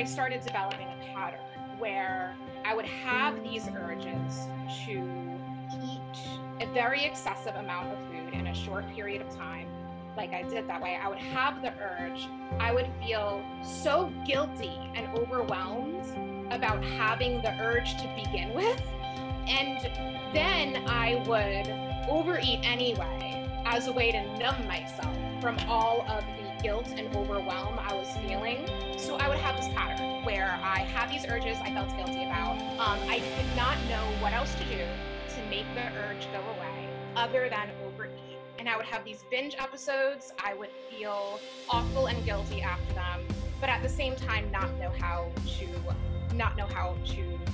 I started developing a pattern where I would have these urges to eat a very excessive amount of food in a short period of time. Like I did that way, I would have the urge. I would feel so guilty and overwhelmed about having the urge to begin with. And then I would overeat anyway as a way to numb myself from all of the guilt and overwhelm I was feeling. So I would have this pattern where I had these urges I felt guilty about. I did not know what else to do to make the urge go away other than overeat. And I would have these binge episodes. I would feel awful and guilty after them, but at the same time, not know how to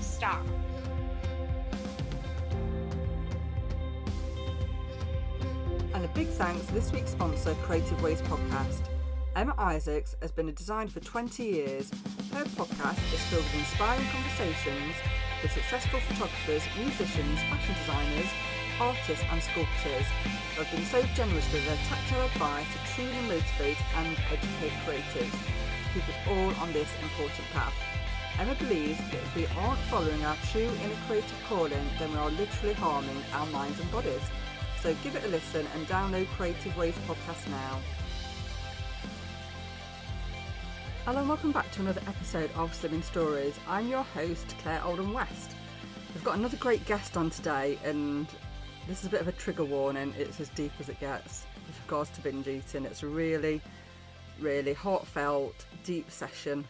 stop. And a big thanks to this week's sponsor, Creative Waves Podcast. Emma Isaacs has been a designer for 20 years. Her podcast is filled with inspiring conversations with successful photographers, musicians, fashion designers, artists and sculptors who have been so generous with their tactile advice to truly motivate and educate creatives. Keep us all on this important path. Emma believes that if we aren't following our true inner creative calling, then we are literally harming our minds and bodies. So give it a listen and download Creative Waves Podcast now. Hello and welcome back to another episode of Slimming Stories. I'm your host, Claire Oldham West. We've got another great guest on today, and this is a bit of a trigger warning. It's as deep as it gets with regards to binge eating. It's a really, really heartfelt, deep session.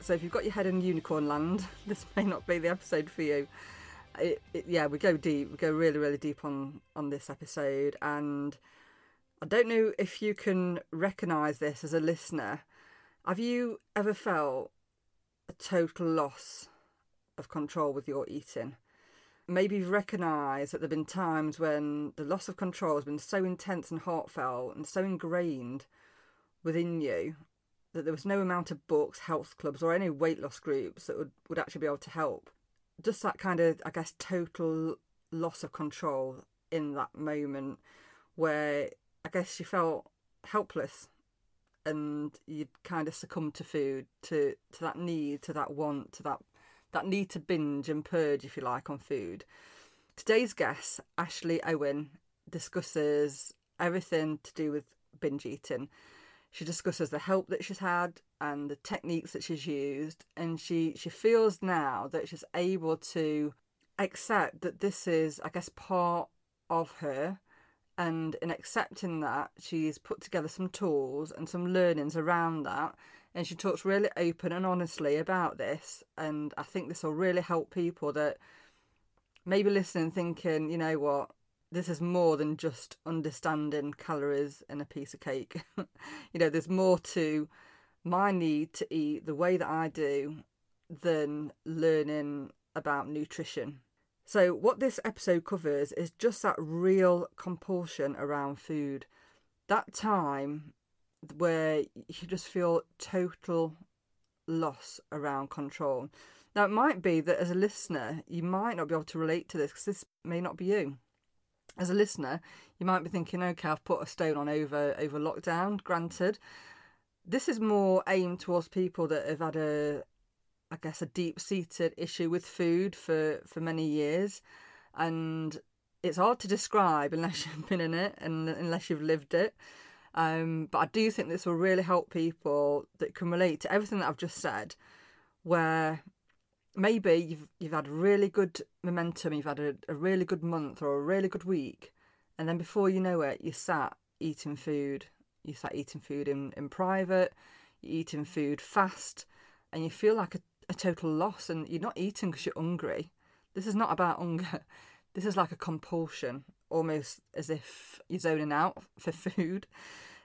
So if you've got your head in unicorn land, this may not be the episode for you. Yeah, we go deep. We go really, really deep on this episode. And I don't know if you can recognise this as a listener. Have you ever felt a total loss of control with your eating? Maybe you've recognised that there have been times when the loss of control has been so intense and heartfelt and so ingrained within you that there was no amount of books, health clubs or any weight loss groups that would actually be able to help. Just that kind of, I guess, total loss of control in that moment where I guess you felt helpless and you'd kind of succumbed to food, to that need, to that want, to that need to binge and purge, if you like, on food. Today's guest, Ashley Owen, discusses everything to do with binge eating. She discusses the help that she's had and the techniques that she's used, and she feels now that she's able to accept that this is, I guess, part of her, and in accepting that, she's put together some tools and some learnings around that, and she talks really open and honestly about this, and I think this will really help people that may be listening thinking, you know what, this is more than just understanding calories in a piece of cake. You know, there's more to my need to eat the way that I do than learning about nutrition. So what this episode covers is just that real compulsion around food. That time where you just feel total loss around control. Now, it might be that as a listener, you might not be able to relate to this because this may not be you. As a listener, you might be thinking, okay, I've put a stone on over lockdown, granted. This is more aimed towards people that have had a deep-seated issue with food for many years. And it's hard to describe unless you've been in it and unless you've lived it. But I do think this will really help people that can relate to everything that I've just said, where maybe you've had really good momentum, you've had a really good month or a really good week, and then before you know it, you sat eating food. You start eating food in private, you're eating food fast, and you feel like a total loss, and you're not eating because you're hungry. This is not about hunger. This is like a compulsion, almost as if you're zoning out for food.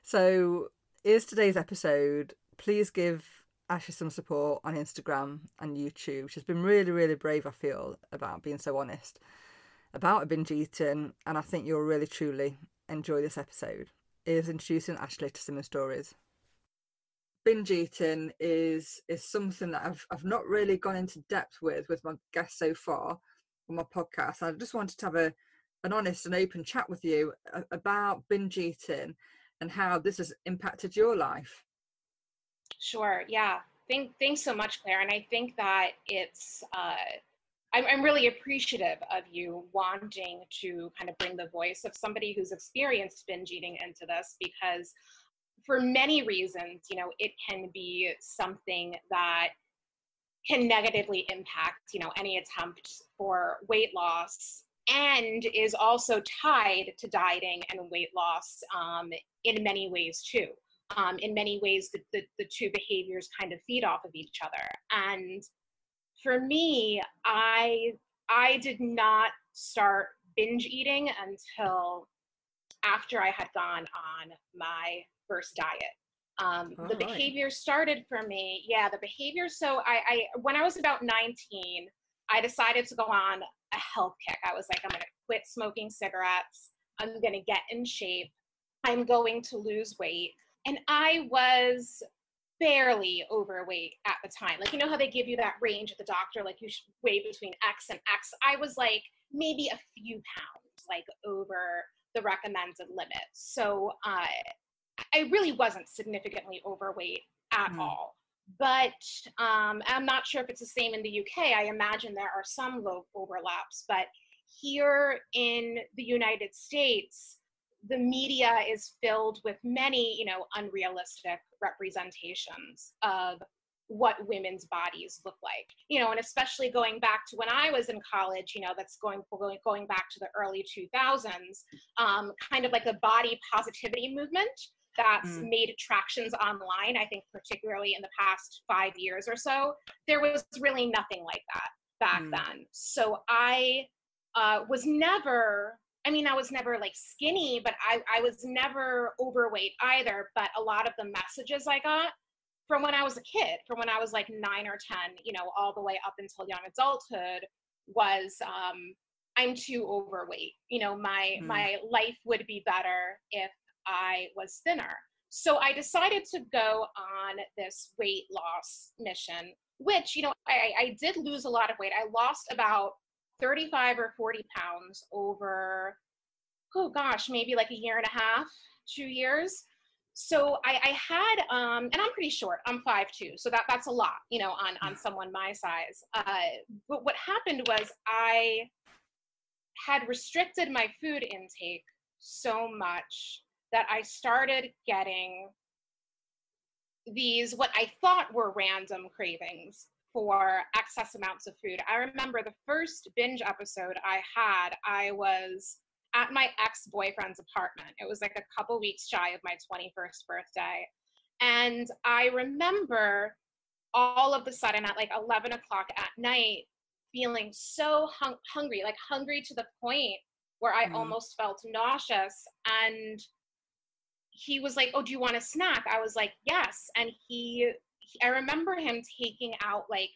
So here's today's episode. Please give Ashley some support on Instagram and YouTube. She's been really, really brave, I feel, about being so honest about binge eating, and I think you'll really, truly enjoy this episode. Is introducing Ashley to Slimming Stories. Binge eating is something that I've not really gone into depth with my guests so far on my podcast. I just wanted to have an honest and open chat with you about binge eating and how this has impacted your life. Sure, yeah. Thanks so much, Claire. And I think that it's, I'm really appreciative of you wanting to kind of bring the voice of somebody who's experienced binge eating into this, because for many reasons, you know, it can be something that can negatively impact, you know, any attempt for weight loss, and is also tied to dieting and weight loss in many ways too. In many ways, the two behaviors kind of feed off of each other. And for me, I did not start binge eating until after I had gone on my first diet. The behavior started for me. Yeah, the behavior. So I when I was about 19, I decided to go on a health kick. I was like, I'm going to quit smoking cigarettes. I'm going to get in shape. I'm going to lose weight. And I was barely overweight at the time. Like, you know how they give you that range at the doctor, like you should weigh between X and X. I was like maybe a few pounds, like over the recommended limit. So I really wasn't significantly overweight at all. But I'm not sure if it's the same in the UK. I imagine there are some low overlaps. But here in the United States, the media is filled with many, you know, unrealistic representations of what women's bodies look like. You know, and especially going back to when I was in college, you know, that's going back to the early 2000s, kind of like a body positivity movement that's made attractions online, I think particularly in the past 5 years or so. There was really nothing like that back then. So I was never like skinny, but I was never overweight either. But a lot of the messages I got from when I was a kid, from when I was like 9 or 10, you know, all the way up until young adulthood was, I'm too overweight. You know, my life would be better if I was thinner. So I decided to go on this weight loss mission, which, you know, I did lose a lot of weight. I lost about 35 or 40 pounds over, maybe like a year and a half, 2 years. So I had, and I'm pretty short, I'm 5'2", so that's a lot, you know, on someone my size. But what happened was I had restricted my food intake so much that I started getting these, what I thought were random cravings for excess amounts of food. I remember the first binge episode I had, I was at my ex-boyfriend's apartment. It was like a couple weeks shy of my 21st birthday. And I remember all of a sudden at like 11 o'clock at night, feeling so hungry, like hungry to the point where I almost felt nauseous. And he was like, oh, do you want a snack? I was like, yes. And I remember him taking out like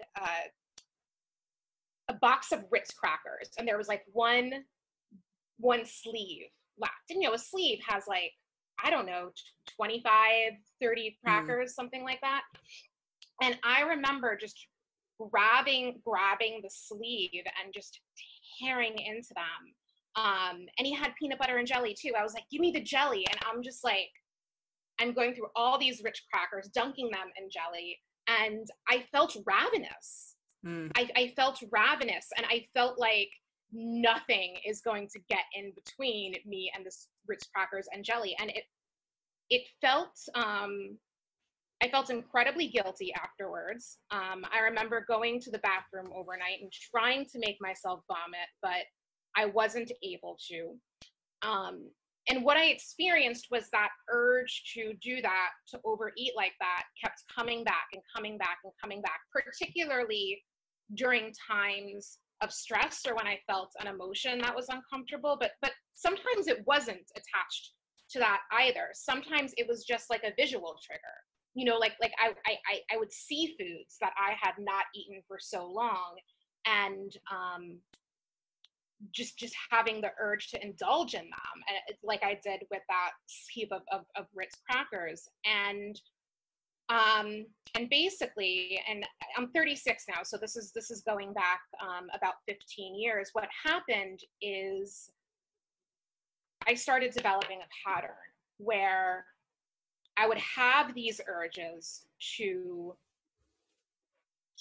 a box of Ritz crackers, and there was like one sleeve left. And, you know, a sleeve has like, I don't know, 25, 30 crackers, something like that. And I remember just grabbing the sleeve and just tearing into them. And he had peanut butter and jelly too. I was like, give me the jelly. And I'm just like, I'm going through all these Ritz crackers, dunking them in jelly. And I felt ravenous. I felt ravenous. And I felt like nothing is going to get in between me and this Ritz crackers and jelly. And it felt, I felt incredibly guilty afterwards. I remember going to the bathroom overnight and trying to make myself vomit, but I wasn't able to. And what I experienced was that urge to do that, to overeat like that, kept coming back and coming back and coming back, particularly during times of stress or when I felt an emotion that was uncomfortable. But sometimes it wasn't attached to that either. Sometimes it was just like a visual trigger. You know, like I would see foods that I had not eaten for so long, and just having the urge to indulge in them, and it's like I did with that heap of Ritz crackers. And basically, and I'm 36 now, so this is going back about 15 years. What happened is I started developing a pattern where I would have these urges to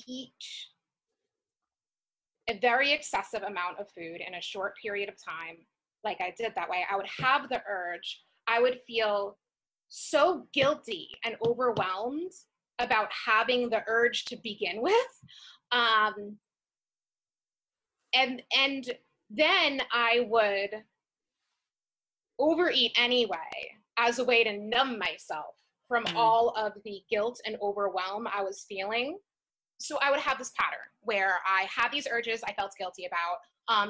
eat a very excessive amount of food in a short period of time, like I did that way, I would have the urge. I would feel so guilty and overwhelmed about having the urge to begin with. And then I would overeat anyway as a way to numb myself from all of the guilt and overwhelm I was feeling. So I would have this pattern where I had these urges I felt guilty about.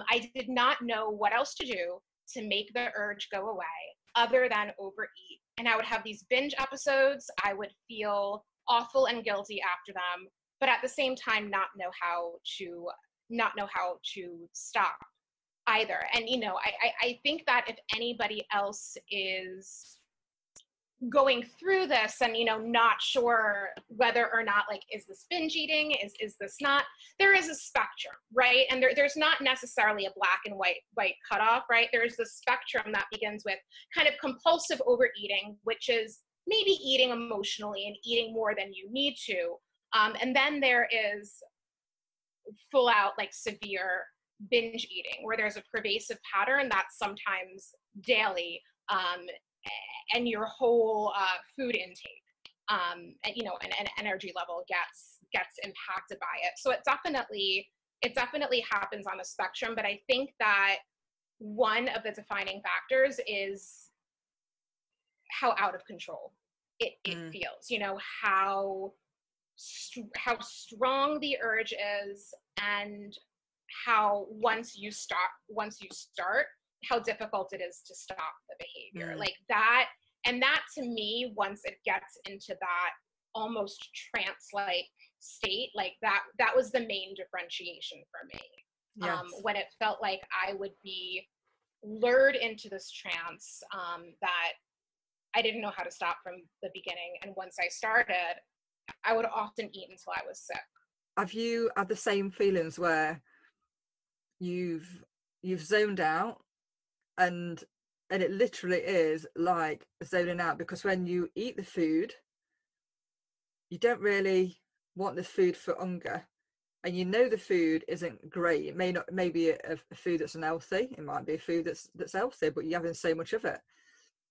I did not know what else to do to make the urge go away other than overeat. And I would have these binge episodes. I would feel awful and guilty after them, but at the same time, not know how to stop either. And, you know, I think that if anybody else is going through this and, you know, not sure whether or not, like, is this binge eating? Is this not? There is a spectrum, right? And there's not necessarily a black and white cutoff, right? There's this spectrum that begins with kind of compulsive overeating, which is maybe eating emotionally and eating more than you need to. And then there is full out, like, severe binge eating, where there's a pervasive pattern that's sometimes daily, and your whole food intake, and, you know, and energy level gets impacted by it. So it definitely happens on a spectrum. But I think that one of the defining factors is how out of control it feels. You know, how strong the urge is, and how once you start, how difficult it is to stop the behavior. Like that. And that, to me, once it gets into that almost trance-like state, like that was the main differentiation for me. Yes. When it felt like I would be lured into this trance, that I didn't know how to stop from the beginning. And once I started, I would often eat until I was sick. Have you had the same feelings where you've zoned out, and it literally is like zoning out? Because when you eat the food, you don't really want the food for hunger, and you know the food isn't great. It may be a food that's unhealthy. It might be a food that's healthy, but you're having so much of it.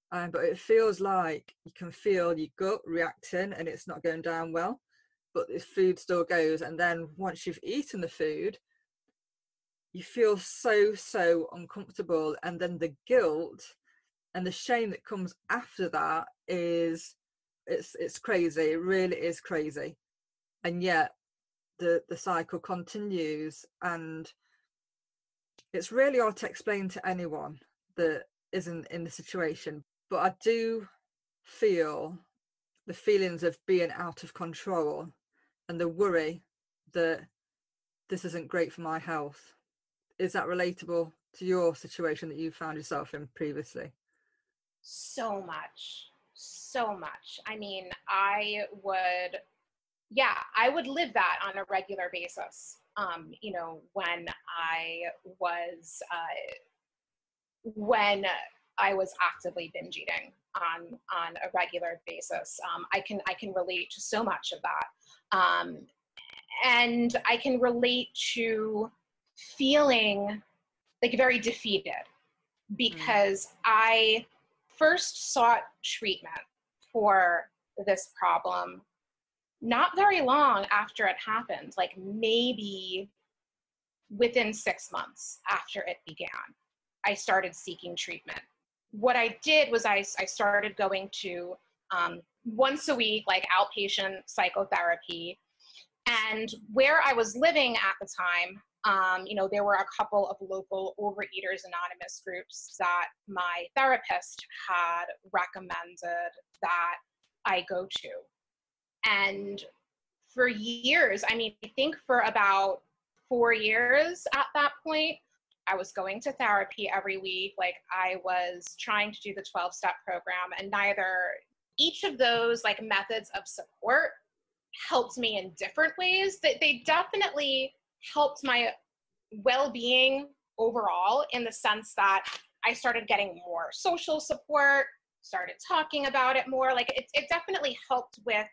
But it feels like you can feel your gut reacting, and it's not going down well, but the food still goes. And then once you've eaten the food, you feel so uncomfortable, and then the guilt and the shame that comes after that is it's crazy. It really is crazy. And yet the cycle continues, and it's really hard to explain to anyone that isn't in the situation. But I do feel the feelings of being out of control and the worry that this isn't great for my health. Is that relatable to your situation that you found yourself in previously? So much. I mean, I would live that on a regular basis. You know, when I was actively binge eating on a regular basis, I can relate to so much of that, and I can relate to feeling like very defeated, because I first sought treatment for this problem not very long after it happened, like maybe within 6 months after it began. I started seeking treatment. What I did was I started going to once a week, like, outpatient psychotherapy. And where I was living at the time, you know, there were a couple of local Overeaters Anonymous groups that my therapist had recommended that I go to. And for years, I mean, I think for about 4 years at that point, I was going to therapy every week. Like, I was trying to do the 12-step program, and each of those, like, methods of support helped me in different ways. They definitely helped my well-being overall, in the sense that I started getting more social support, started talking about it more. Like, it definitely helped with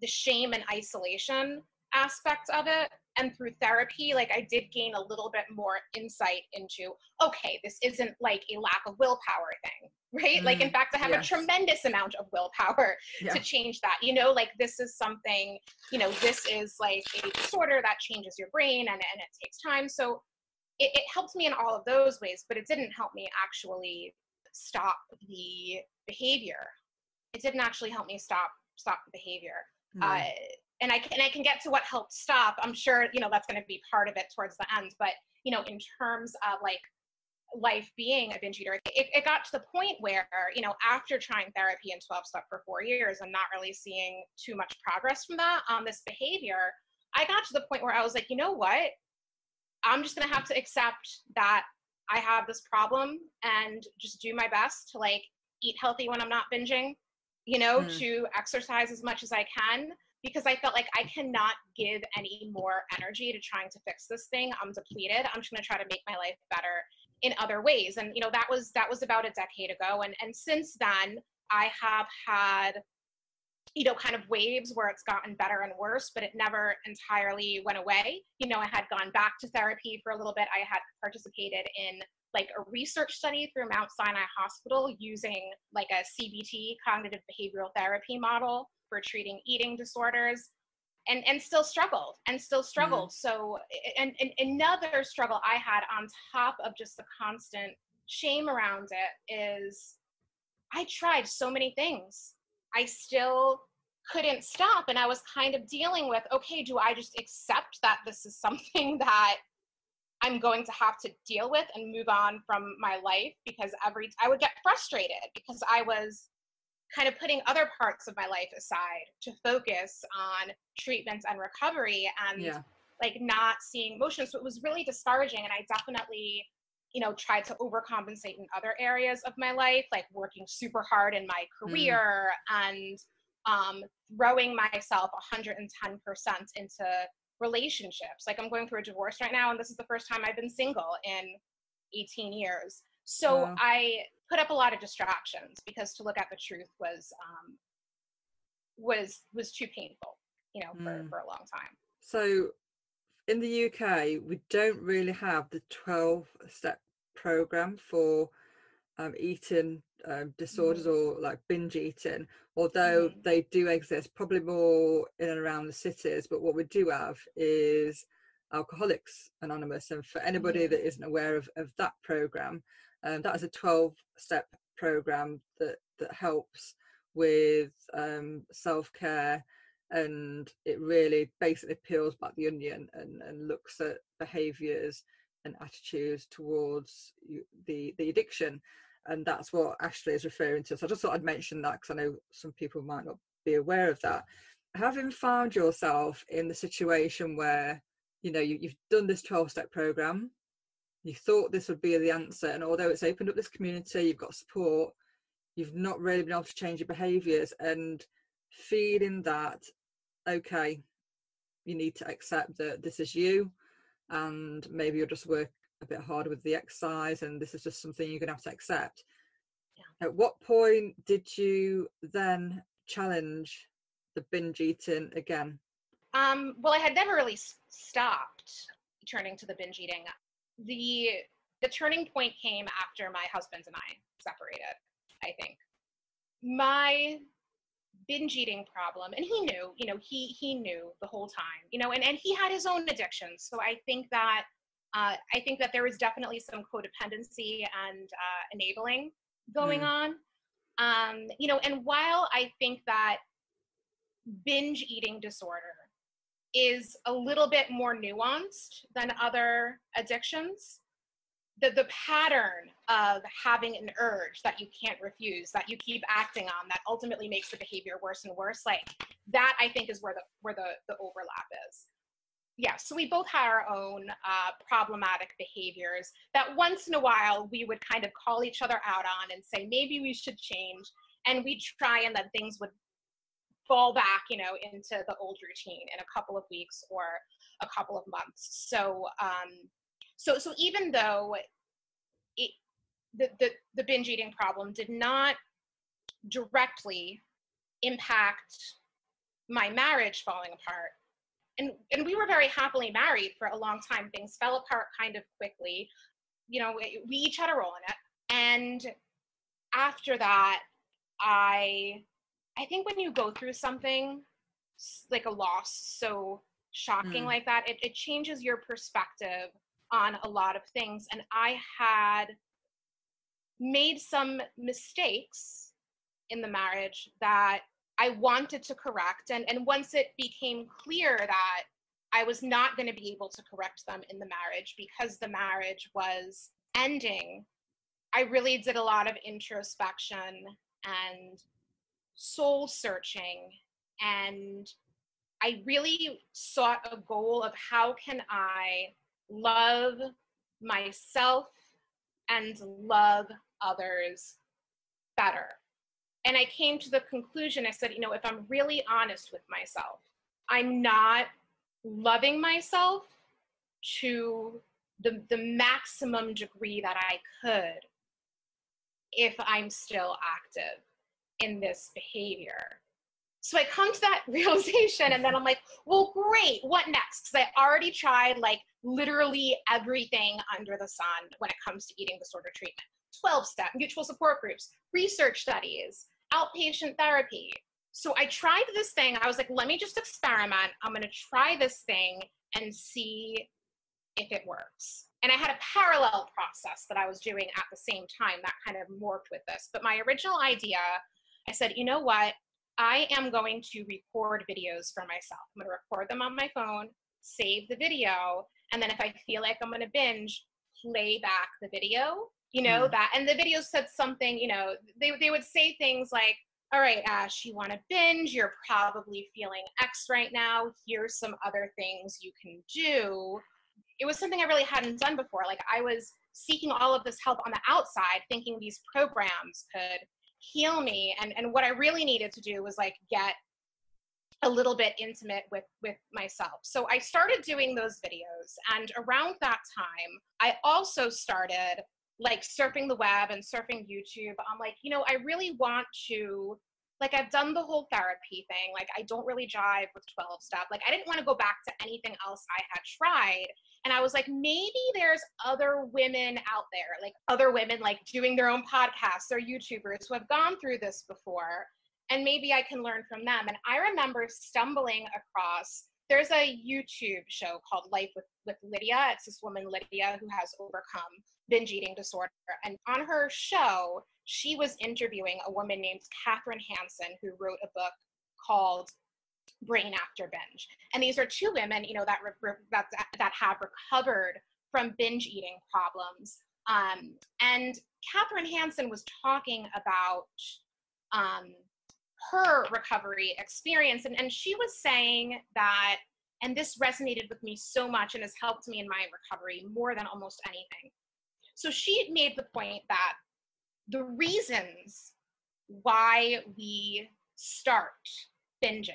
the shame and isolation aspects of it. And through therapy, like, I did gain a little bit more insight into, okay, this isn't like a lack of willpower thing, right? Mm-hmm. Like, in fact, I have a tremendous amount of willpower to change that, you know, like, this is something, you know, this is like a disorder that changes your brain and it takes time. So it helped me in all of those ways, but it didn't help me actually stop the behavior. It didn't actually help me stop the behavior. Mm-hmm. And I can get to what helped stop. I'm sure, you know, that's going to be part of it towards the end. But, you know, in terms of like life being a binge eater, it got to the point where, you know, after trying therapy and 12-step for 4 years and not really seeing too much progress from that on this behavior, I got to the point where I was like, you know what? I'm just going to have to accept that I have this problem and just do my best to like eat healthy when I'm not binging, you know, to exercise as much as I can. Because I felt like I cannot give any more energy to trying to fix this thing. I'm depleted. I'm just going to try to make my life better in other ways. And, you know, that was about a decade ago. And since then, I have had, you know, kind of waves where it's gotten better and worse, but it never entirely went away. You know, I had gone back to therapy for a little bit. I had participated in like a research study through Mount Sinai Hospital using like a CBT, cognitive behavioral therapy model, for treating eating disorders, and still struggled. So and another struggle I had on top of just the constant shame around it is I tried so many things. I still couldn't stop. And I was kind of dealing with, okay, do I just accept that this is something that I'm going to have to deal with and move on from my life? Because I would get frustrated because I was kind of putting other parts of my life aside to focus on treatments and recovery and like not seeing motion. So it was really discouraging. And I definitely, you know, tried to overcompensate in other areas of my life, like working super hard in my career and throwing myself 110% into relationships. Like, I'm going through a divorce right now, and this is the first time I've been single in 18 years. So I put up a lot of distractions because to look at the truth was too painful, you know, for a long time. So in the UK, we don't really have the 12-step program for eating disorders or like binge eating, although they do exist probably more in and around the cities. But what we do have is Alcoholics Anonymous. And for anybody that isn't aware of that program, that is a 12-step program that helps with self-care, and it really basically peels back the onion and looks at behaviours and attitudes towards the addiction. And that's what Ashley is referring to. So I just thought I'd mention that because I know some people might not be aware of that. Having found yourself in the situation where, you know, you've done this 12-step program, you thought this would be the answer, and although it's opened up this community, you've got support, you've not really been able to change your behaviours, and feeling that, okay, you need to accept that this is you, and maybe you'll just work a bit harder with the exercise, and this is just something you're going to have to accept. Yeah. At what point did you then challenge the binge eating again? Well, I had never really stopped turning to the binge eating. The turning point came after my husband and I separated, I think. My binge eating problem, and he knew, you know, he knew the whole time, you know, and he had his own addictions. So I think that there was definitely some codependency and enabling going on. You know, and while I think that binge eating disorder is a little bit more nuanced than other addictions, the pattern of having an urge that you can't refuse, that you keep acting on, that ultimately makes the behavior worse and worse, like that I think is where the overlap is. Yeah, so we both had our own problematic behaviors that once in a while we would kind of call each other out on and say, maybe we should change, and we'd try, and then things would fall back, you know, into the old routine in a couple of weeks or a couple of months. So, so even though the binge eating problem did not directly impact my marriage falling apart, And we were very happily married for a long time. Things fell apart kind of quickly. You know, we each had a role in it. And after that, I think when you go through something like a loss so shocking like that, it changes your perspective on a lot of things. And I had made some mistakes in the marriage that I wanted to correct. And once it became clear that I was not going to be able to correct them in the marriage because the marriage was ending, I really did a lot of introspection and soul searching. And I really sought a goal of how can I love myself and love others better. And I came to the conclusion, I said, you know, if I'm really honest with myself, I'm not loving myself to the maximum degree that I could if I'm still active in this behavior. So I come to that realization, and then I'm like, well, great, what next? Because I already tried like literally everything under the sun when it comes to eating disorder treatment. 12-step, mutual support groups, research studies, outpatient therapy. So I tried this thing. I was like, let me just experiment. I'm going to try this thing and see if it works. And I had a parallel process that I was doing at the same time that kind of morphed with this. But my original idea, I said, you know what? I am going to record videos for myself. I'm going to record them on my phone, save the video, and then if I feel like I'm going to binge, play back the video. You know, that, and the video said something, you know, they would say things like, all right, Ash, you want to binge? You're probably feeling X right now. Here's some other things you can do. It was something I really hadn't done before. Like, I was seeking all of this help on the outside, thinking these programs could heal me. And what I really needed to do was like get a little bit intimate with myself. So I started doing those videos. And around that time, I also started like surfing the web and surfing YouTube. I'm like, you know, I really want to, like, I've done the whole therapy thing. Like, I don't really jive with 12-step. Like, I didn't want to go back to anything else I had tried. And I was like, maybe there's other women out there, like other women, like doing their own podcasts or YouTubers who have gone through this before. And maybe I can learn from them. And I remember stumbling across, there's a YouTube show called Life with Lydia. It's this woman, Lydia, who has overcome binge eating disorder. And on her show, she was interviewing a woman named Katherine Hansen, who wrote a book called Brain After Binge. And these are two women, you know, that have recovered from binge eating problems. And Katherine Hansen was talking about her recovery experience. And she was saying that, and this resonated with me so much and has helped me in my recovery more than almost anything. So she made the point that the reasons why we start binging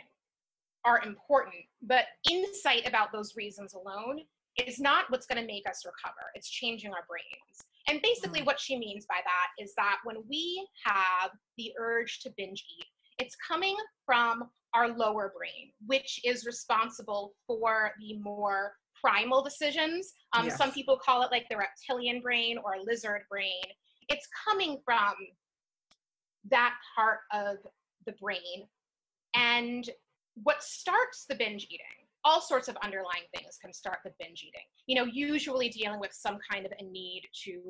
are important, but insight about those reasons alone is not what's going to make us recover. It's changing our brains. And basically what she means by that is that when we have the urge to binge eat, it's coming from our lower brain, which is responsible for the more primal decisions. Yes. Some people call it like the reptilian brain or lizard brain. It's coming from that part of the brain. And what starts the binge eating, all sorts of underlying things can start the binge eating, you know, usually dealing with some kind of a need to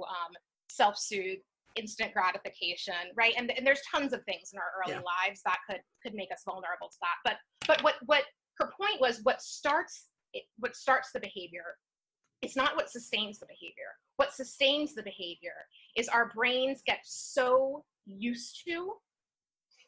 self-soothe, instant gratification, right? And there's tons of things in our early lives that could make us vulnerable to that. But what her point was, what starts the behavior, it's not what sustains the behavior. What sustains the behavior is our brains get so used to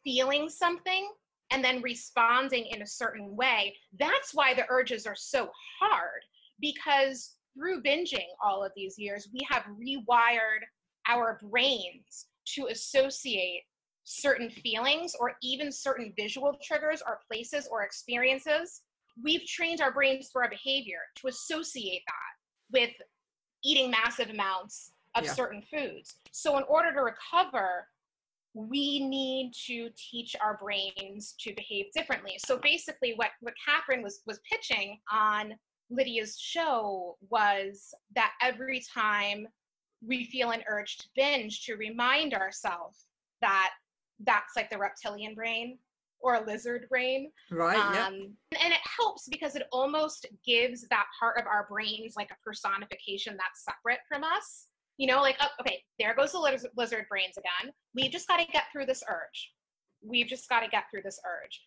feeling something and then responding in a certain way. That's why the urges are so hard, because through binging all of these years, we have rewired our brains to associate certain feelings or even certain visual triggers or places or experiences. We've trained our brains through our behavior to associate that with eating massive amounts of certain foods. So in order to recover, we need to teach our brains to behave differently. So basically what Katherine was pitching on Lydia's show was that every time we feel an urge to binge, to remind ourselves that that's like the reptilian brain or a lizard brain. Right. Yeah. And it helps because it almost gives that part of our brains like a personification that's separate from us. You know, like, oh, okay, there goes the lizard brains again. We've just got to get through this urge.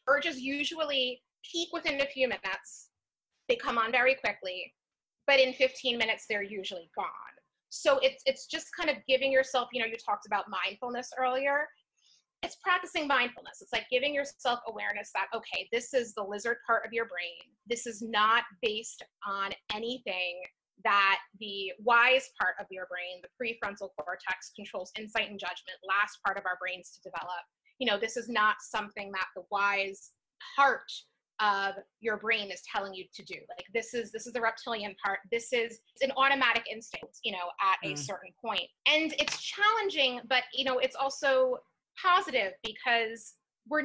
Urges usually peak within a few minutes. They come on very quickly, but in 15 minutes, they're usually gone. So it's just kind of giving yourself, you know, you talked about mindfulness earlier. It's practicing mindfulness. It's like giving yourself awareness that, okay, this is the lizard part of your brain. This is not based on anything that the wise part of your brain, the prefrontal cortex, controls insight and judgment, last part of our brains to develop. You know, this is not something that the wise part of your brain is telling you to do. Like this is the reptilian part. It's an automatic instinct, you know, at a certain point. And it's challenging, but you know, it's also positive because our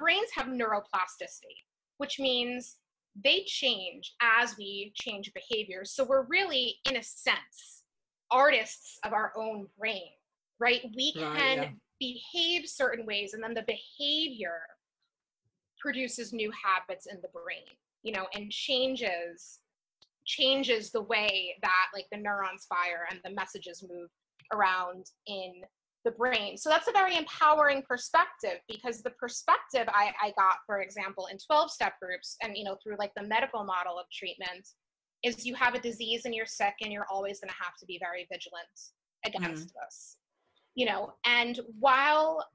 brains have neuroplasticity, which means they change as we change behaviors. So we're really, in a sense, artists of our own brain, right? We can behave certain ways, and then the behavior produces new habits in the brain, you know, and changes the way that like the neurons fire and the messages move around in the brain. So that's a very empowering perspective, because the perspective I got, for example, in 12-step groups and, you know, through like the medical model of treatment is you have a disease and you're sick and you're always going to have to be very vigilant against this, you know, and while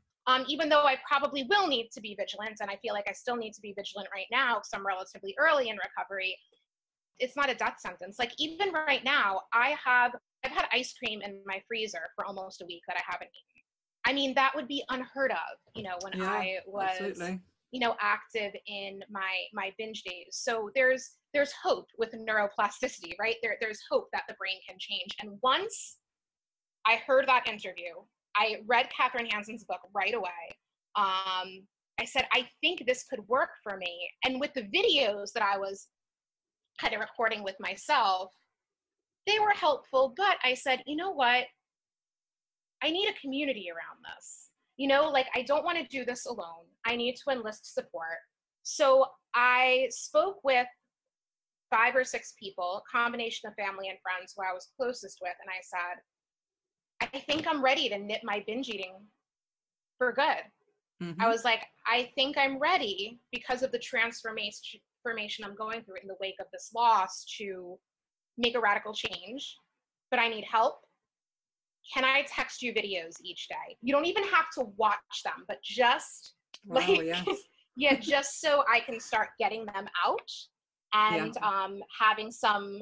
even though I probably will need to be vigilant, and I feel like I still need to be vigilant right now because I'm relatively early in recovery, it's not a death sentence. Like even right now, I've had ice cream in my freezer for almost a week that I haven't eaten. I mean, that would be unheard of, you know, when I was, absolutely, you know, active in my binge days. So there's hope with neuroplasticity, right? There's hope that the brain can change. And once I heard that interview, I read Katherine Hansen's book right away. I said, I think this could work for me. And with the videos that I was kind of recording with myself, they were helpful, but I said, you know what? I need a community around this. You know, like I don't want to do this alone. I need to enlist support. So I spoke with 5 or 6 people, a combination of family and friends who I was closest with. And I said, I think I'm ready to nip my binge eating for good. Mm-hmm. I was like, I think I'm ready because of the transformation I'm going through in the wake of this loss to make a radical change, but I need help. Can I text you videos each day? You don't even have to watch them, but just just so I can start getting them out and having some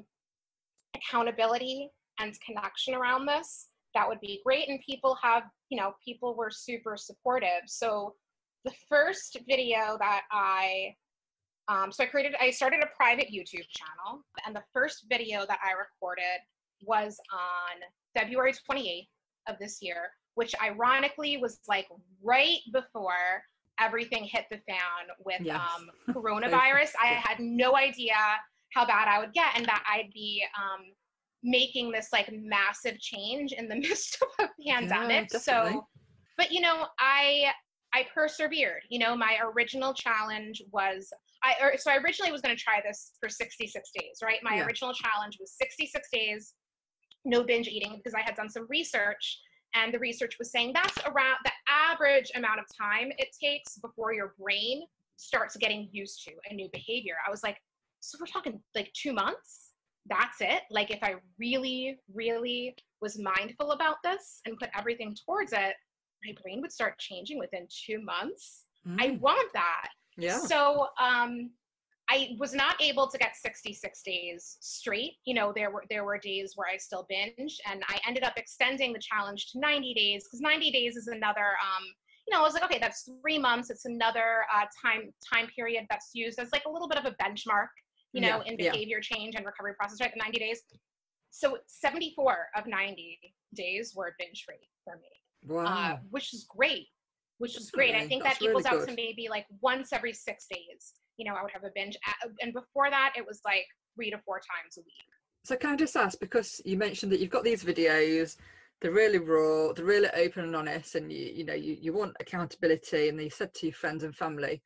accountability and connection around this. That would be great. And people were super supportive. So the first video that I started a private YouTube channel, and the first video that I recorded was on February 28th of this year, which ironically was like right before everything hit the fan with coronavirus. I had no idea how bad I would get and that I'd be making this like massive change in the midst of a pandemic. Yeah, so, but you know, I persevered. You know, my original challenge was, I originally was going to try this for 66 days, right? My original challenge was 66 days, no binge eating, because I had done some research and the research was saying that's around the average amount of time it takes before your brain starts getting used to a new behavior. I was like, so we're talking like 2 months? That's it? Like if I really, really was mindful about this and put everything towards it, my brain would start changing within 2 months. I want that. Yeah. So I was not able to get 66 days straight. You know, there were days where I still binged, and I ended up extending the challenge to 90 days because 90 days is another, you know, I was like, okay, that's 3 months. It's another time period that's used as like a little bit of a benchmark, you know, in behavior change and recovery process, right? The 90 days. So 74 of 90 days were binge free for me. Wow. Which is great. I think that equals out to maybe like once every 6 days, you know, I would have a binge. And before that, it was like 3 to 4 times a week. So can I just ask, because you mentioned that you've got these videos, they're really raw, they're really open and honest, and you want accountability, and you said to your friends and family,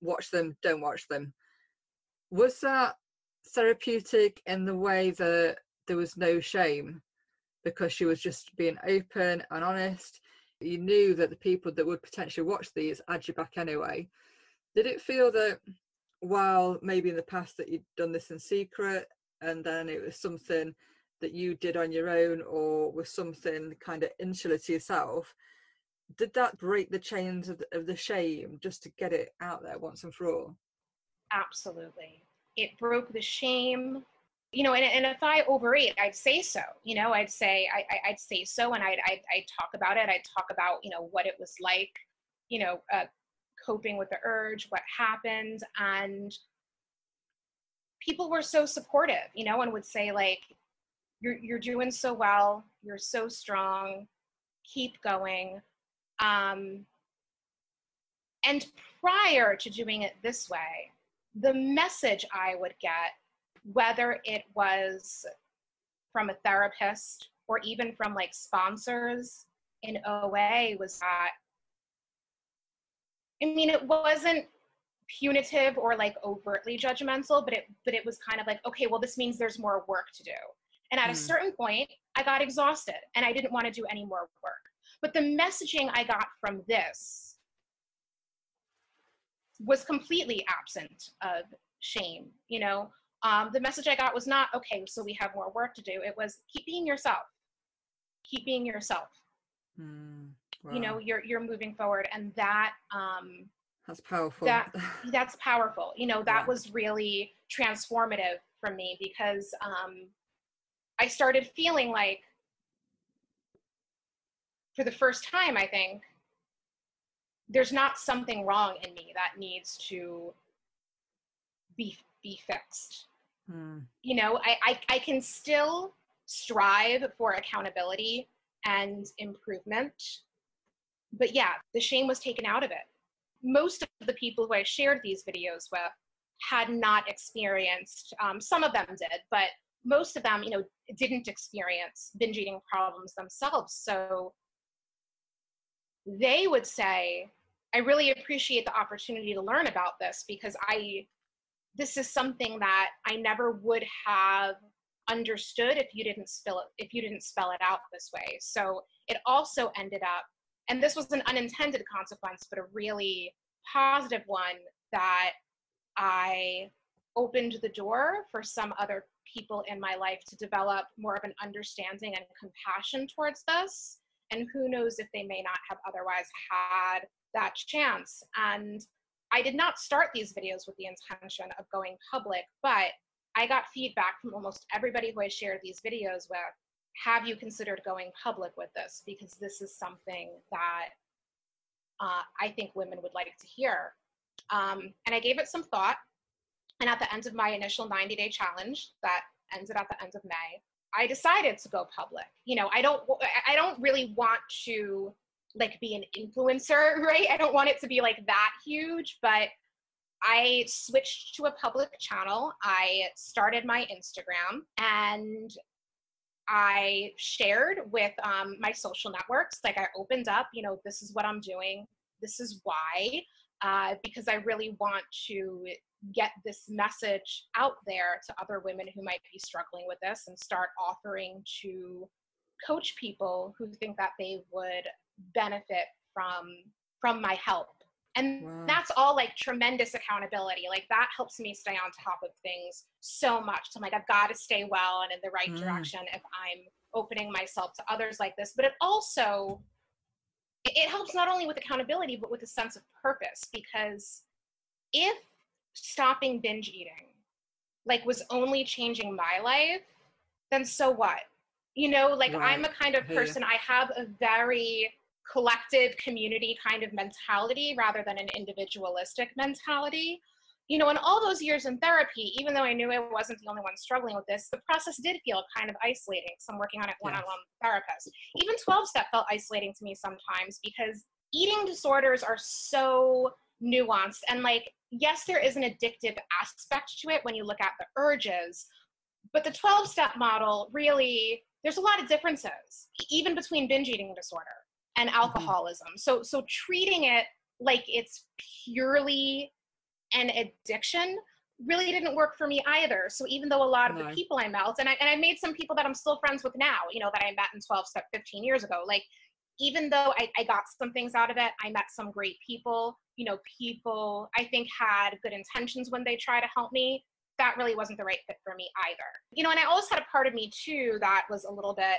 watch them, don't watch them. Was that therapeutic in the way that there was no shame because she was just being open and honest? You knew that the people that would potentially watch these had you back anyway. Did it feel that while maybe in the past that you'd done this in secret and then it was something that you did on your own or was something kind of insular to yourself, did that break the chains of the shame just to get it out there once and for all? Absolutely. It broke the shame. You know, and if I overate, I'd say so, you know, I'd say so. And I'd talk about it. I'd talk about, you know, what it was like, you know, coping with the urge, what happened. And people were so supportive, you know, and would say like, you're doing so well. You're so strong. Keep going. And prior to doing it this way, the message I would get, whether it was from a therapist or even from like sponsors in OA, was that, I mean, it wasn't punitive or like overtly judgmental, but it was kind of like, okay, well, this means there's more work to do. And at a certain point, I got exhausted and I didn't want to do any more work. But the messaging I got from this was completely absent of shame, you know? The message I got was not, okay, so we have more work to do. It was keep being yourself. Keep being yourself. Wow. You know, you're moving forward. And that... that's powerful. That's powerful. You know, that was really transformative for me because I started feeling like, for the first time, I think, there's not something wrong in me that needs to be fixed. You know, I can still strive for accountability and improvement. But yeah, the shame was taken out of it. Most of the people who I shared these videos with had not experienced, some of them did, but most of them, you know, didn't experience binge eating problems themselves. So they would say, I really appreciate the opportunity to learn about this because this is something that I never would have understood if you didn't spell it out this way. So it also ended up, and this was an unintended consequence, but a really positive one, that I opened the door for some other people in my life to develop more of an understanding and compassion towards this. And who knows if they may not have otherwise had that chance. And I did not start these videos with the intention of going public, but I got feedback from almost everybody who I shared these videos with. Have you considered going public with this? Because this is something that I think women would like to hear. And I gave it some thought. And at the end of my initial 90-day challenge that ended at the end of May, I decided to go public. You know, I don't really want to like be an influencer, right? I don't want it to be like that huge, but I switched to a public channel. I started my Instagram and I shared with my social networks. Like I opened up, you know, this is what I'm doing. This is why, because I really want to get this message out there to other women who might be struggling with this and start offering to coach people who think that they would benefit from my help. And that's all like tremendous accountability. Like that helps me stay on top of things so much. So I'm like, I've got to stay well and in the right direction if I'm opening myself to others like this. But it also, it helps not only with accountability, but with a sense of purpose, because if stopping binge eating like was only changing my life, then so what? You know, like I'm a kind of person, I have a very collective community kind of mentality rather than an individualistic mentality. you know, in all those years in therapy, even though I knew I wasn't the only one struggling with this, the process did feel kind of isolating. So I'm working on it one-on-one with a therapist. Even 12-step felt isolating to me sometimes because eating disorders are so nuanced. And like, yes, there is an addictive aspect to it when you look at the urges, but the 12-step model really, there's a lot of differences, even between binge eating disorder and alcoholism. Mm-hmm. So treating it like it's purely an addiction really didn't work for me either. So even though a lot of the people I met, and I made some people that I'm still friends with now, you know, that I met in 12-step 15 years ago, like, even though I got some things out of it, I met some great people, you know, people I think had good intentions when they try to help me. That really wasn't the right fit for me either. You know, and I always had a part of me too that was a little bit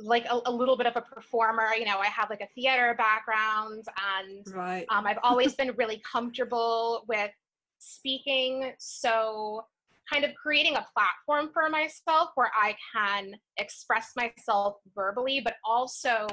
like a little bit of a performer. You know, I have like a theater background, and I've always been really comfortable with speaking. So kind of creating a platform for myself where I can express myself verbally, but also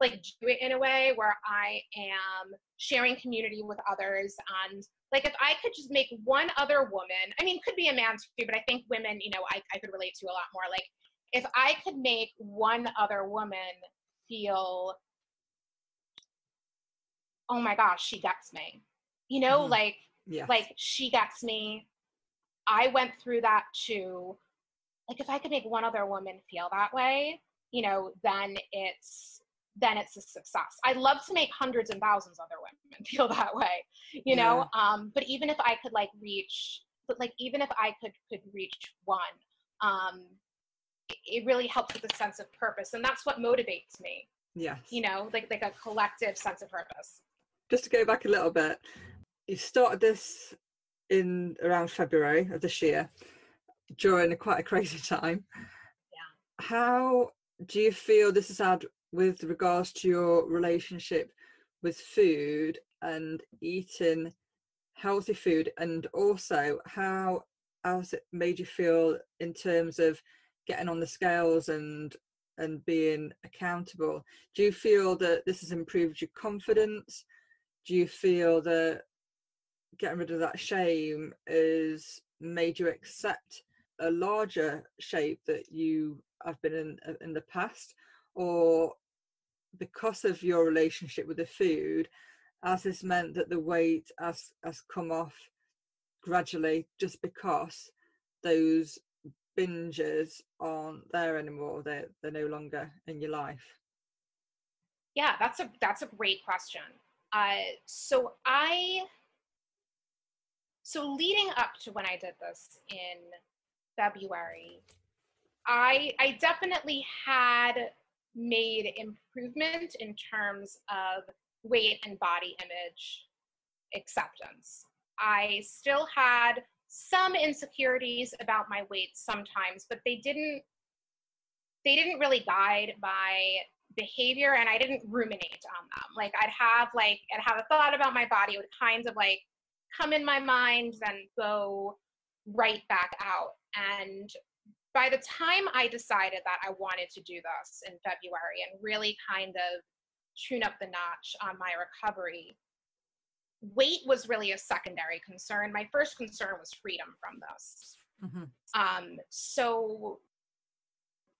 like do it in a way where I am sharing community with others. And like, if I could just make one other woman, I mean, could be a man too, but I think women, you know, I could relate to a lot more. Like, if I could make one other woman feel, oh my gosh, she gets me, you know, like she gets me. I went through that too. Like, if I could make one other woman feel that way, you know, then it's a success. I'd love to make hundreds and thousands of other women feel that way, you know? But even if I could like reach, reach one, it really helps with a sense of purpose. And that's what motivates me. Yes. You know, like a collective sense of purpose. Just to go back a little bit, you started this in around February of this year during quite a crazy time. Yeah. How do you feel this has had with regards to your relationship with food and eating healthy food, and also how has it made you feel in terms of getting on the scales and being accountable? Do you feel that this has improved your confidence? Do you feel that getting rid of that shame has made you accept a larger shape that you have been in the past? Or because of your relationship with the food, has this meant that the weight has come off gradually just because those binges aren't there anymore, they're no longer in your life? Yeah, that's a great question. So leading up to when I did this in February, I definitely had made improvement in terms of weight and body image acceptance. I still had some insecurities about my weight sometimes, but they didn't really guide my behavior, and I didn't ruminate on them. Like, I'd have a thought about my body, it would kind of like come in my mind, then go right back out. And by the time I decided that I wanted to do this in February and really kind of tune up the notch on my recovery, weight was really a secondary concern. My first concern was freedom from this. Mm-hmm. So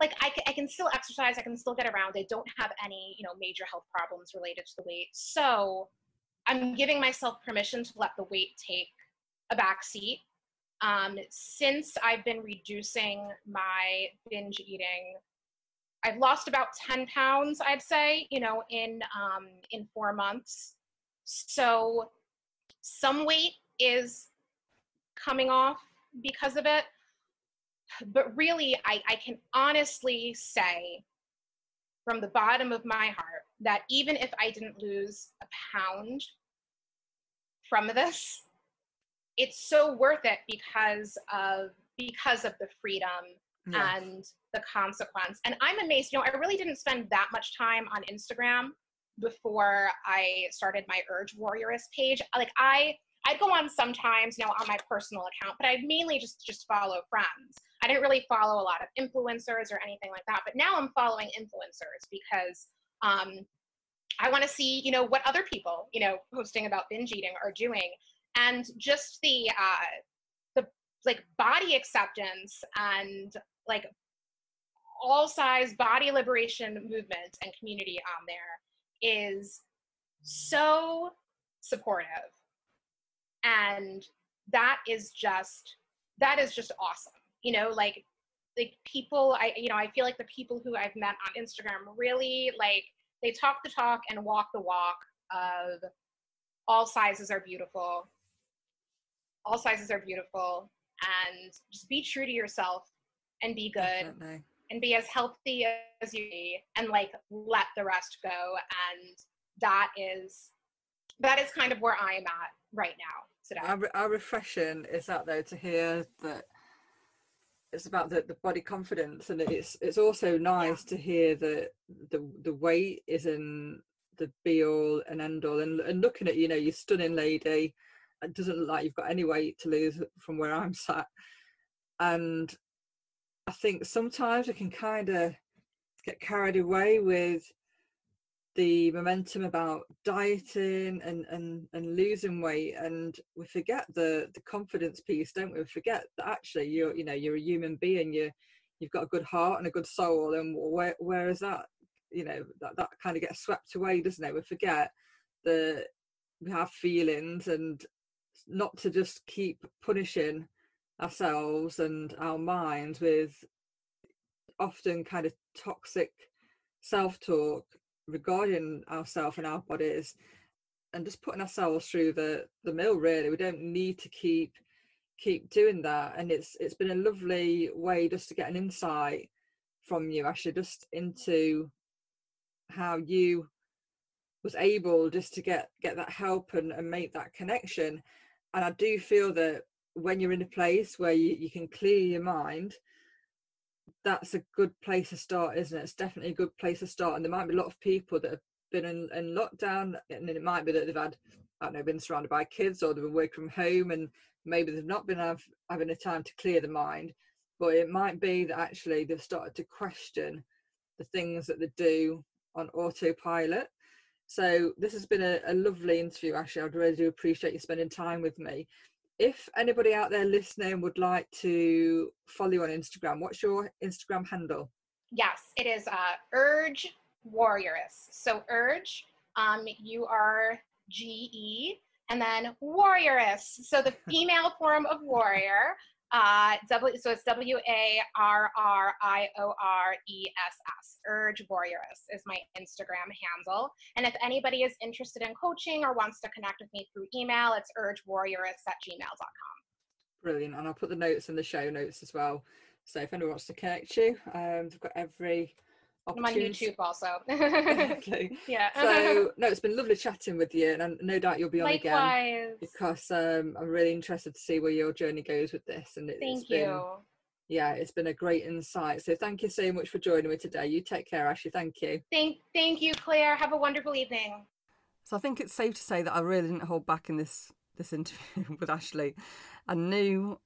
like I can still exercise, I can still get around. I don't have any, you know, major health problems related to the weight. So I'm giving myself permission to let the weight take a back seat. Since I've been reducing my binge eating, I've lost about 10 pounds, I'd say, you know, in 4 months. So some weight is coming off because of it. But really, I can honestly say from the bottom of my heart that even if I didn't lose a pound from this, it's so worth it because of the freedom and the consequence. And I'm amazed, you know, I really didn't spend that much time on Instagram before I started my Urge Warrioress page. Like I'd go on sometimes, you know, on my personal account, but I'd mainly just follow friends. I didn't really follow a lot of influencers or anything like that, but now I'm following influencers because I want to see, you know, what other people, you know, posting about binge eating are doing. And just the like body acceptance and like all size body liberation movement and community on there is so supportive. And that is just awesome. You know, like people, I feel like the people who I've met on Instagram really like, they talk the talk and walk the walk of all sizes are beautiful. All sizes are beautiful, and just be true to yourself and be good. Definitely. And be as healthy as you be, and like let the rest go. And that is kind of where I am at right now today. How refreshing is that though, to hear that it's about the body confidence, and it's also nice to hear that the weight isn't the be all and end all, and looking at your stunning lady, it doesn't look like you've got any weight to lose from where I'm sat. And I think sometimes I can kind of get carried away with the momentum about dieting and losing weight, and we forget the confidence piece, don't we? We forget that actually you're a human being, you've got a good heart and a good soul, and where is that? That kind of gets swept away, doesn't it? We forget that we have feelings, and not to just keep punishing ourselves and our minds with often kind of toxic self-talk regarding ourselves and our bodies, and just putting ourselves through the mill really. We don't need to keep doing that. And it's been a lovely way just to get an insight from you, Ashley, just into how you was able just to get that help and make that connection. And I do feel that when you're in a place where you can clear your mind, that's a good place to start, isn't it? It's definitely a good place to start. And there might be a lot of people that have been in lockdown, and it might be that they've had, I don't know, been surrounded by kids, or they've been working from home, and maybe they've not been having the time to clear the mind. But it might be that actually they've started to question the things that they do on autopilot. So this has been a lovely interview, Ashley. I really do appreciate you spending time with me. If anybody out there listening would like to follow you on Instagram, what's your Instagram handle? Yes, it is Urge Warrioress. So Urge, URGE, and then Warrioress. So the female form of warrior, so it's WARRIORESS. Urge Warrioress is my Instagram handle. And if anybody is interested in coaching or wants to connect with me through email, it's urgewarrioress@gmail.com. Brilliant. And I'll put the notes in the show notes as well. So if anyone wants to connect you, they've got every opportunity. I'm on YouTube also. Exactly. Yeah. So no, it's been lovely chatting with you, and I'm, no doubt you'll be on again, because I'm really interested to see where your journey goes with this. And it's been a great insight. So thank you so much for joining me today. You take care, Ashley. Thank you. Thank you, Claire. Have a wonderful evening. So I think it's safe to say that I really didn't hold back in this interview with Ashley. I knew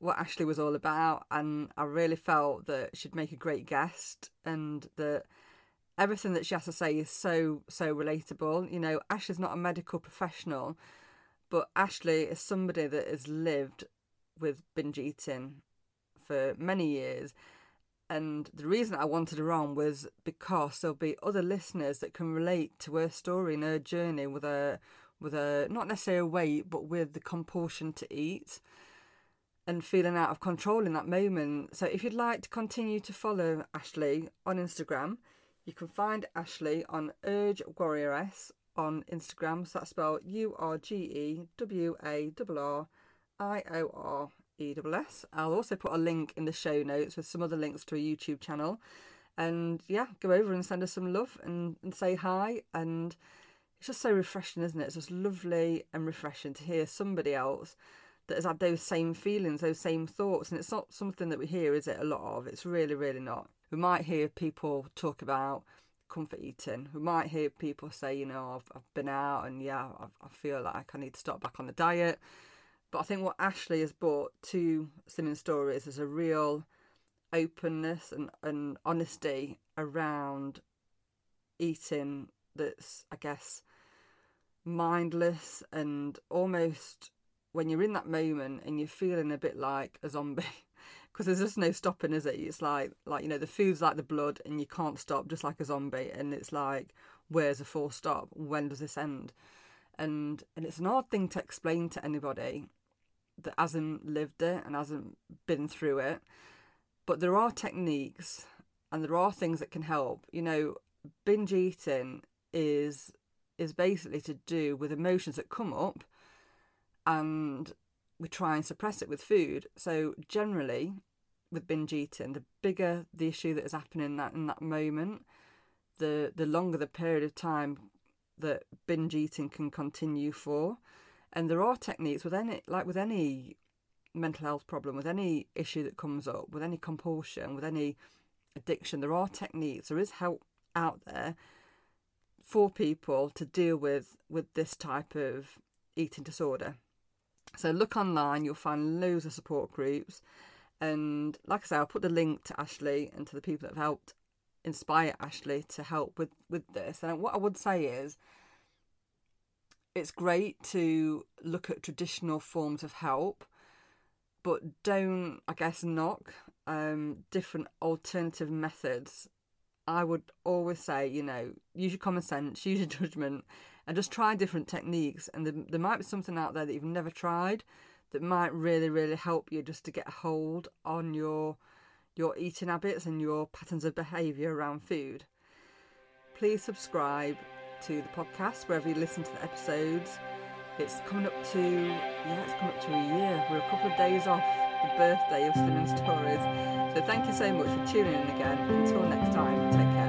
what Ashley was all about, and I really felt that she'd make a great guest, and that everything that she has to say is so relatable. Ashley's not a medical professional, but Ashley is somebody that has lived with binge eating for many years, and the reason I wanted her on was because there'll be other listeners that can relate to her story and her journey with her not necessarily weight, but with the compulsion to eat and feeling out of control in that moment. So if you'd like to continue to follow Ashley on Instagram, you can find Ashley on Urge Warrioress on Instagram. So that's spelled URGEWARRIORESS. I'll also put a link in the show notes with some other links to her YouTube channel. And yeah, go over and send us some love and say hi. And it's just so refreshing, isn't it? It's just lovely and refreshing to hear somebody else that has had those same feelings, those same thoughts. And it's not something that we hear, is it, a lot of? It's really, really not. We might hear people talk about comfort eating. We might hear people say, I've been out, and I feel like I need to start back on the diet. But I think what Ashley has brought to Slimming Stories is a real openness and honesty around eating that's, I guess, mindless and almost when you're in that moment and you're feeling a bit like a zombie, because there's just no stopping, is it? It's like, you know, the food's like the blood and you can't stop, just like a zombie. And it's like, where's the full stop? When does this end? And it's an odd thing to explain to anybody that hasn't lived it and hasn't been through it. But there are techniques and there are things that can help. You know, binge eating is basically to do with emotions that come up, and we try and suppress it with food. So generally with binge eating, the bigger the issue that is happening in that moment, the longer the period of time that binge eating can continue for. And there are techniques with any mental health problem, with any issue that comes up, with any compulsion, with any addiction, there are techniques, there is help out there for people to deal with this type of eating disorder. So look online, you'll find loads of support groups. And like I say, I'll put the link to Ashley and to the people that have helped inspire Ashley to help with this. And what I would say is, it's great to look at traditional forms of help, but don't, I guess, knock different alternative methods. I would always say, you know, use your common sense, use your judgment, and just try different techniques. And there might be something out there that you've never tried that might really, really help you just to get a hold on your eating habits and your patterns of behaviour around food. Please subscribe to the podcast wherever you listen to the episodes. It's coming up to a year. We're a couple of days off the birthday of Slimming Stories. So thank you so much for tuning in again. Until next time, take care.